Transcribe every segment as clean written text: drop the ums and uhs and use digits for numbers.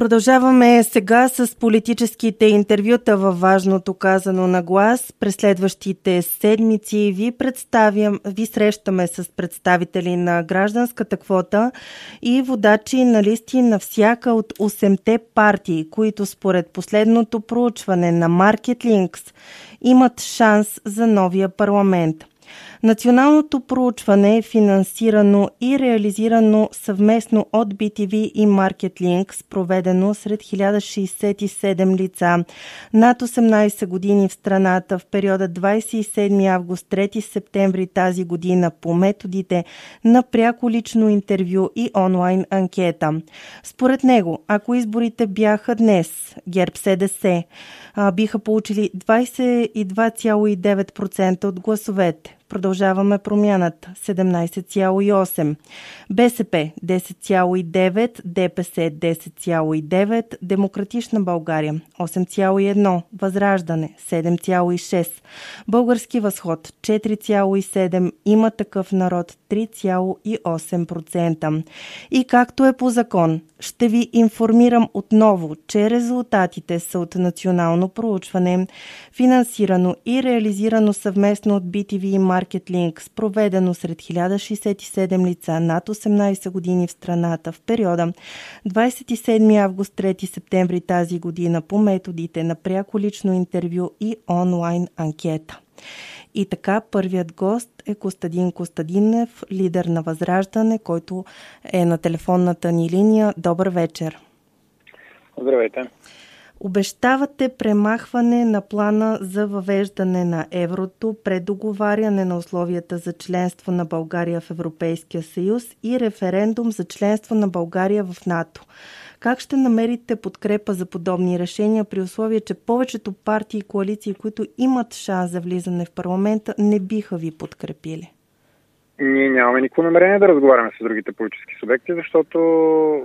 Продължаваме сега с политическите интервюта във важното казано на глас. През следващите седмици ви срещаме с представители на гражданската квота и водачи на листи на всяка от 8-те партии, които според последното проучване на MarketLinks имат шанс за новия парламент. Националното проучване е финансирано и реализирано съвместно от BTV и MarketLinks, проведено сред 1067 лица над 18 години в страната в периода 27 август – 3 септември тази година по методите на пряко лично интервю и онлайн анкета. Според него, ако изборите бяха днес, Герб СДС биха получили 22,9% от гласовете. Продължаваме промяната 17,8%, БСП 10,9%, ДПС 10,9%, Демократична България 8,1%, Възраждане 7,6%, Български възход 4,7%, Има такъв народ 3,8%. И както е по закон, ще ви информирам отново, че резултатите са от национално проучване, финансирано и реализирано съвместно от BTV и MarketLinks, проведено сред 1067 лица над 18 години в страната в периода 27 август 3 септември тази година по методите на пряко лично интервю и онлайн анкета. И така, първият гост е Костадин Костадинов, лидер на Възраждане, който е на телефонната ни линия. Добър вечер! Здравейте! Обещавате премахване на плана за въвеждане на еврото, предоговаряне на условията за членство на България в Европейския съюз и референдум за членство на България в НАТО. Как ще намерите подкрепа за подобни решения при условие, че повечето партии и коалиции, които имат шанс за влизане в парламента, не биха ви подкрепили? Ние нямаме никакво намерение да разговаряме с другите политически субекти, защото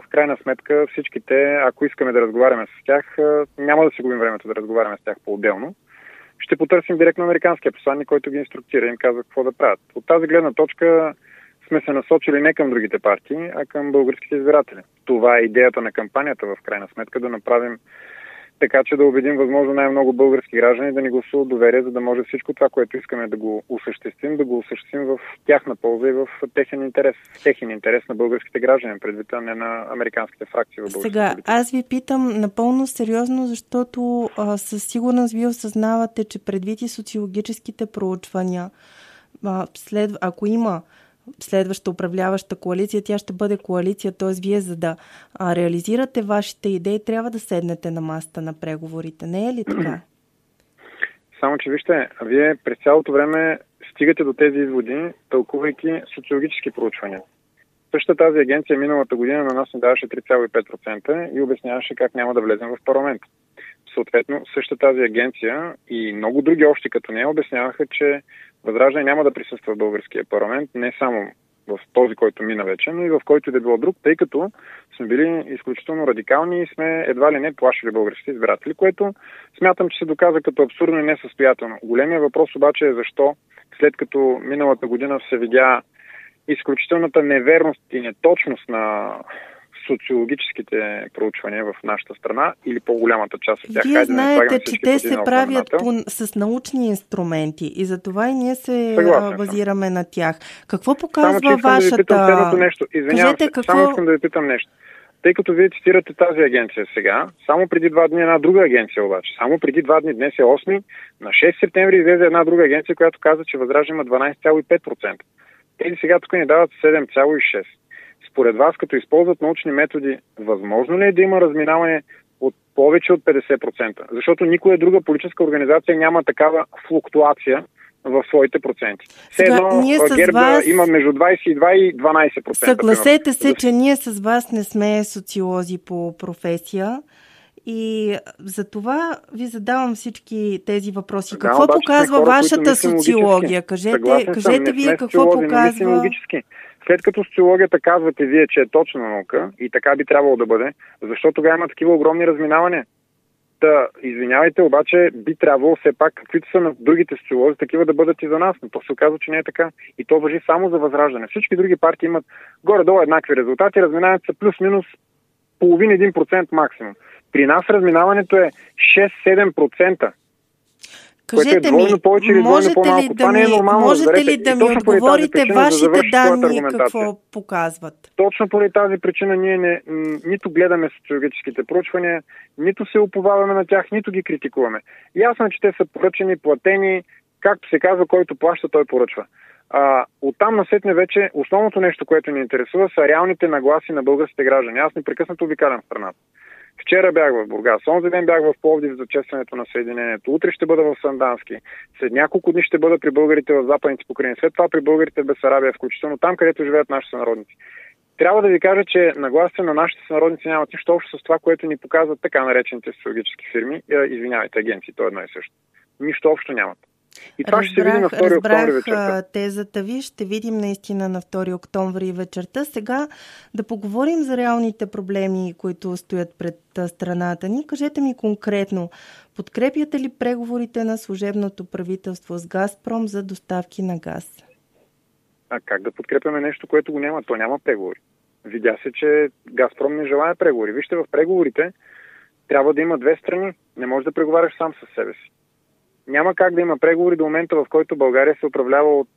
в крайна сметка всичките, ако искаме да разговаряме с тях, няма да си губим времето да разговаряме с тях по-отделно. Ще потърсим директно американския посланник, който ги инструктира и им казва какво да правят. От тази гледна точка сме се насочили не към другите партии, а към българските избиратели. Това е идеята на кампанията, в крайна сметка, да направим така, че да убедим възможно най-много български граждани да ни гласуват доверие, за да може всичко това, което искаме да го осъществим, да го осъществим в тяхна полза и в техен интерес. Техен интерес на българските граждани, предвид не на американските фракции в българските. Сега, аз ви питам напълно сериозно, защото със сигурност ви осъзнавате, че предвид и социологическите проучвания, ако има следваща управляваща коалиция, тя ще бъде коалиция, т.е. вие за да реализирате вашите идеи, трябва да седнете на масата на преговорите. Не е ли така? Само, че вижте, вие през цялото време стигате до тези изводи, тълкувайки социологически проучвания. Същата тази агенция миналата година на нас не даваше 3,5% и обясняваше как няма да влезем в парламент. Съответно, същата тази агенция и много други още като нея обясняваха, че Възраждане няма да присъства в българския парламент, не само в този, който мина вече, но и в който да било друг, тъй като сме били изключително радикални и сме едва ли не плашили българските избиратели, което смятам, че се доказа като абсурдно и несъстоятелно. Големия въпрос обаче е защо, след като миналата година се видя изключителната неверност и неточност на социологическите проучвания в нашата страна или по-голямата част от тях. Вие знаете, че те се правят с научни инструменти и затова и ние се базираме на тях. Какво показва вашата... Само искам да ви питам нещо. Тъй като вие цитирате тази агенция сега, само преди 2 дни една друга агенция обаче. Само преди 2 дни, днес е 8, на 6 септември излезе една друга агенция, която каза, че Възраждане има 12,5%. Тези сега тук ни дават 7,6%. Според вас, като използват научни методи, възможно ли е да има разминаване от повече от 50%? Защото никоя друга политическа организация няма такава флуктуация в своите проценти. Все едно ГЕРБ има между 22 и 12%. Съгласете се, че ние с вас не сме социолози по професия. И за това ви задавам всички тези въпроси. Какво показва вашата социология? Кажете вие какво показва... След като социологията казвате вие, че е точна наука и така би трябвало да бъде, защо тогава има такива огромни разминавания? Та, извинявайте, обаче би трябвало все пак, каквито са на другите социолози, такива да бъдат и за нас. Но то се оказва, че не е така. И то важи само за Възраждане. Всички други партии имат горе-долу еднакви резултати. Разминават се плюс-минус половин-1% максимум. При нас разминаването е 6-7%. Кажете ми, можете ли да ми отговорите вашите данни какво показват? Точно поради тази причина ние нито гледаме социологическите проучвания, нито се уповаваме на тях, нито ги критикуваме. Ясно, че те са поръчени, платени, както се казва, който плаща, той поръчва. Оттам насетне вече основното нещо, което ни интересува, са реалните нагласи на българските граждани. Аз непрекъснато обикалям страната. Вчера бях в Бургас, онзи ден бях в Пловдив за честването на Съединението, утре ще бъда в Сандански, след няколко дни ще бъда при българите в Западните покрайнини, след това при българите в Бесарабия, включително там, където живеят нашите сънародници. Трябва да ви кажа, че нагласите на нашите сънародници нямат нищо общо с това, което ни показват така наречените социологически фирми, извинявайте, агенции, то едно и също. Нищо общо нямат. И това ще се види на 2 октомври вечерта. Тезата ви ще видим наистина на 2 октомври вечерта. Сега да поговорим за реалните проблеми, които стоят пред страната ни. Кажете ми конкретно, подкрепяте ли преговорите на служебното правителство с Газпром за доставки на газ? А как да подкрепяме нещо, което го няма? То няма преговори. Видя се, че Газпром не желая преговори. Вижте, в преговорите трябва да има две страни. Не можеш да преговаряш сам със себе си. Няма как да има преговори до момента, в който България се управлява от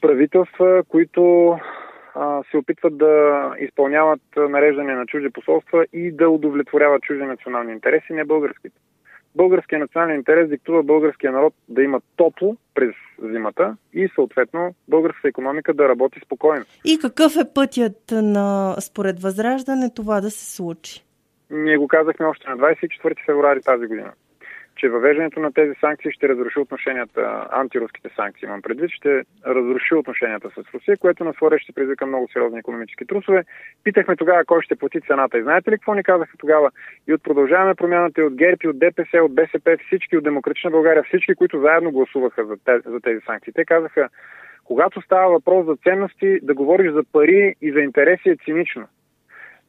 правителства, които се опитват да изпълняват нареждания на чужди посолства и да удовлетворяват чужди национални интереси, не българските. Българският национален интерес диктува българския народ да има топло през зимата и съответно българската икономика да работи спокойно. И какъв е пътят на според Възраждане това да се случи? Ние го казахме още на 24 февруари тази година, че въвеждането на тези санкции ще разруши отношенията, антируските санкции имам предвид, ще разруши отношенията с Русия, което на своя ред ще предизвика много сериозни икономически трусове. Питахме тогава кой ще плати цената. И знаете ли какво ни казаха тогава? И от Продължаваме промяната, и от Герб, и от ДПС, от БСП, всички от Демократична България, всички, които заедно гласуваха за тези санкции. Те казаха, когато става въпрос за ценности, да говориш за пари и за интереси е цинично.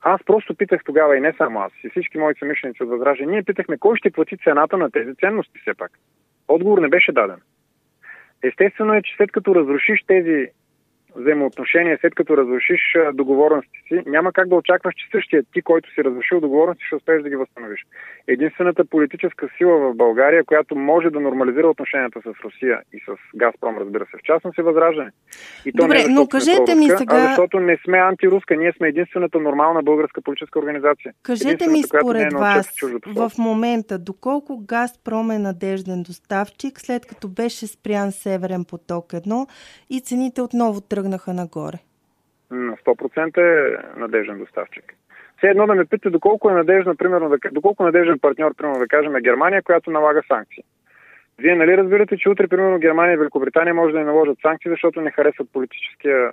Аз просто питах тогава, и не само аз, и всички мои съмишленици от Възраждане, ние питахме кой ще плати цената на тези ценности все пак. Отговор не беше даден. Естествено е, че след като разрушиш тези взаимоотношения, след като разрушиш договорности си, няма как да очакваш, че същия ти, който си разрушил договорности, ще успееш да ги възстановиш. Единствената политическа сила в България, която може да нормализира отношенията с Русия и с Газпром, разбира се, в частност е Възраждане. И то добре, не е, но кажете ми сега, защото не сме антируска, ние сме единствената нормална българска политическа организация. Кажете ми според вас, в момента, доколко Газпром е надежден доставчик, след като беше спрян Северен поток 1 и цените отново тръгнаха нагоре? На 100% е надежден доставчик. Все едно да ме питате доколко е надежден, примерно, доколко надежден партньор, примерно да кажем, е Германия, която налага санкции. Вие нали разбирате, че утре, примерно, Германия и Великобритания може да не наложат санкции, защото не харесват политическия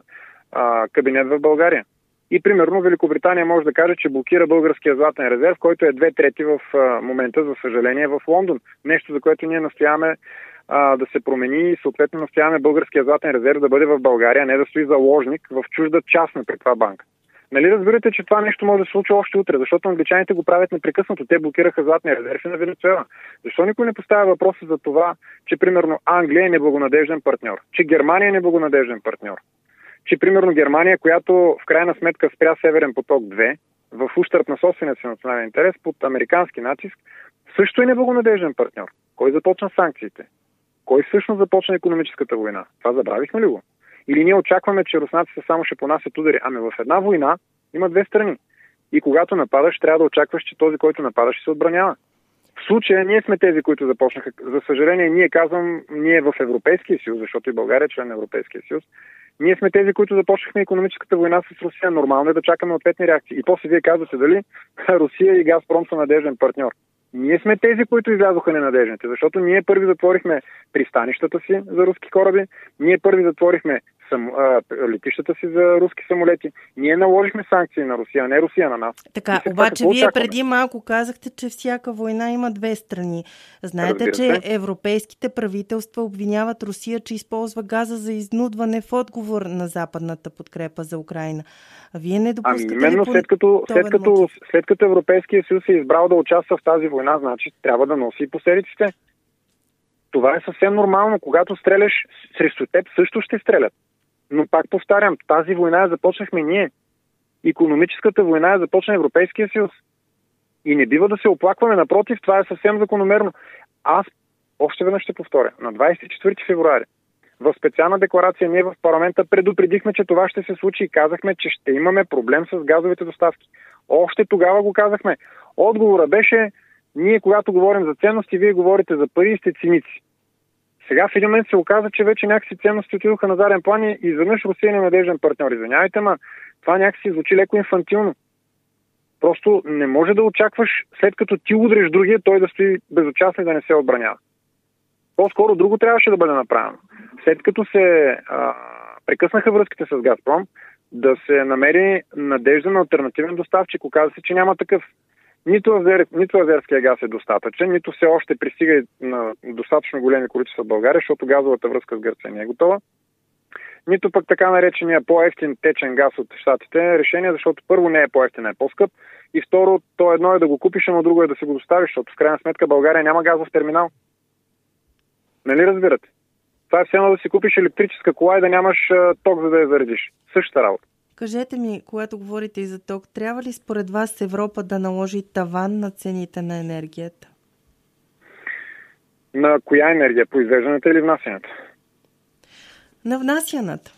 кабинет в България. И, примерно, Великобритания може да каже, че блокира българския златен резерв, който е 2/3 в момента, за съжаление, в Лондон. Нещо, за което ние настояваме да се промени и съответно настояваме българския златен резерв да бъде в България, не да стои заложник в чужда частна при това банка. Нали разбирате, че това нещо може да се случи още утре, защото англичаните го правят непрекъснато. Те блокираха златния резерв на Венецуела. Защо никой не поставя въпроса за това, че примерно Англия е неблагонадежден партньор, че Германия е неблагонадежден партньор, че примерно Германия, която в крайна сметка спря Северен поток 2 в ущърб на собствения си национален интерес под американски натиск, също е неблагонадежден партньор. Кой започна санкциите? Кой всъщност започна икономическата война? Това забравихме ли го? Или ние очакваме, че руснаците само ще понасят удари? Ами в една война има две страни. И когато нападаш, трябва да очакваш, че този, който нападаш, ще се отбранява. В случая ние сме тези, които започнаха. За съжаление, ние казвам, ние в Европейския съюз, защото и България е член на Европейския съюз, ние сме тези, които започнахме икономическата война с Русия. Нормално е да чакаме ответни реакции. И после вие казвате дали Русия и Газпром са надежден партньор. Ние сме тези, които излязоха ненадежните, защото ние първи затворихме пристанищата си за руски кораби, ние първи затворихме летищата си за руски самолети, ние наложихме санкции на Русия, а не Русия на нас. Така, обаче вие преди малко казахте, че всяка война има две страни. Знаете, че европейските правителства обвиняват Русия, че използва газа за изнудване в отговор на западната подкрепа за Украина. А вие не допускате ли? Именно след като Европейския съюз е избрал да участва в тази война, значи трябва да носи и последиците. Това е съвсем нормално. Когато стреляш, срещу теб също ще стрелят. Но пак повтарям, тази война започнахме ние. икономическата война е започна Европейския съюз. И не бива да се оплакваме, напротив, това е съвсем закономерно. Аз още веднъж ще повторя. На 24 февруари в специална декларация ние в парламента предупредихме, че това ще се случи и казахме, че ще имаме проблем с газовите доставки. Още тогава го казахме. Отговора беше: ние когато говорим за ценности, вие говорите за пари и сте циници. Сега в един момент се оказа, че вече някакси ценности отидоха на заден план и изведнъж Русия е надежден партньор. Извинявайте, ма това някакси звучи леко инфантилно. Просто не може да очакваш, след като ти удреш другия, той да стои безучастен и да не се отбранява. По-скоро друго трябваше да бъде направено. След като се прекъснаха връзките с Газпром, да се намери надежда на алтернативен доставчик. Оказа се, че няма такъв. Нито азерския газ е достатъчен, нито все още пристига на достатъчно големи количества в България, защото газовата връзка с Гърция не е готова. Нито пък така наречения по-ефтин течен газ от щатите е решение, защото първо не е по-ефтин, е по-скъп. И второ, то едно е да го купиш, но друго е да се го доставиш, защото в крайна сметка България няма газов терминал. Нали разбирате? Това е все едно да си купиш електрическа кола и да нямаш ток, за да я заредиш. Същата работа. Кажете ми, когато говорите и за ток, трябва ли според вас Европа да наложи таван на цените на енергията? На коя енергия? Произвежданата или внасяната? На внасяната.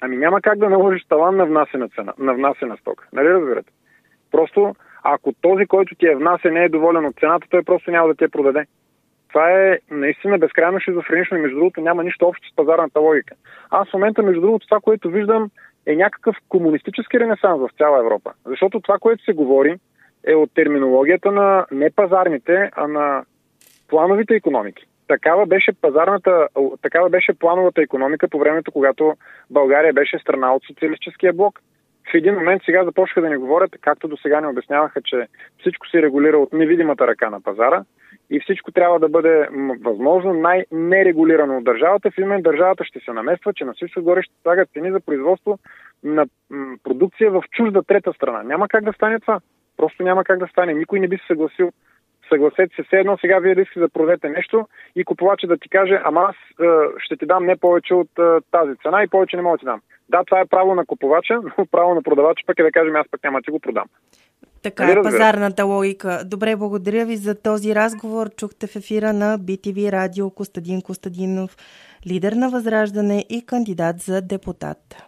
Ами няма как да наложиш таван на внасяна цена, на внасяна стока. Нали разбирате? Просто ако този, който ти е внася, не е доволен от цената, той просто няма да ти я продаде. Това е наистина безкрайно шизофренично и между другото няма нищо общо с пазарната логика. Аз в момента, между другото, това, което виждам, е някакъв комунистически ренесанс в цяла Европа. Защото това, което се говори, е от терминологията на не пазарните, а на плановите икономики. Такава беше плановата икономика по времето, когато България беше страна от социалистическия блок. В един момент сега започнаха да ни говорят, както до сега ни обясняваха, че всичко се регулира от невидимата ръка на пазара и всичко трябва да бъде възможно най-нерегулирано от държавата. В един момент държавата ще се намества, че на всичко горе ще слагат цени за производство на продукция в чужда трета страна. Няма как да стане това. Просто няма как да стане. Никой не би се съгласил. Съгласете се, все едно сега вие да искате да продадете нещо и купувачът да ти каже: ама аз ще ти дам не повече от тази цена и повече не мога да ти дам. Да, това е право на купувача, но право на продавача пък е да кажем: аз пък няма да ти го продам. Така е пазарната логика. Добре, благодаря ви за този разговор. Чухте в ефира на BTV радио Костадин Костадинов, лидер на Възраждане и кандидат за депутат.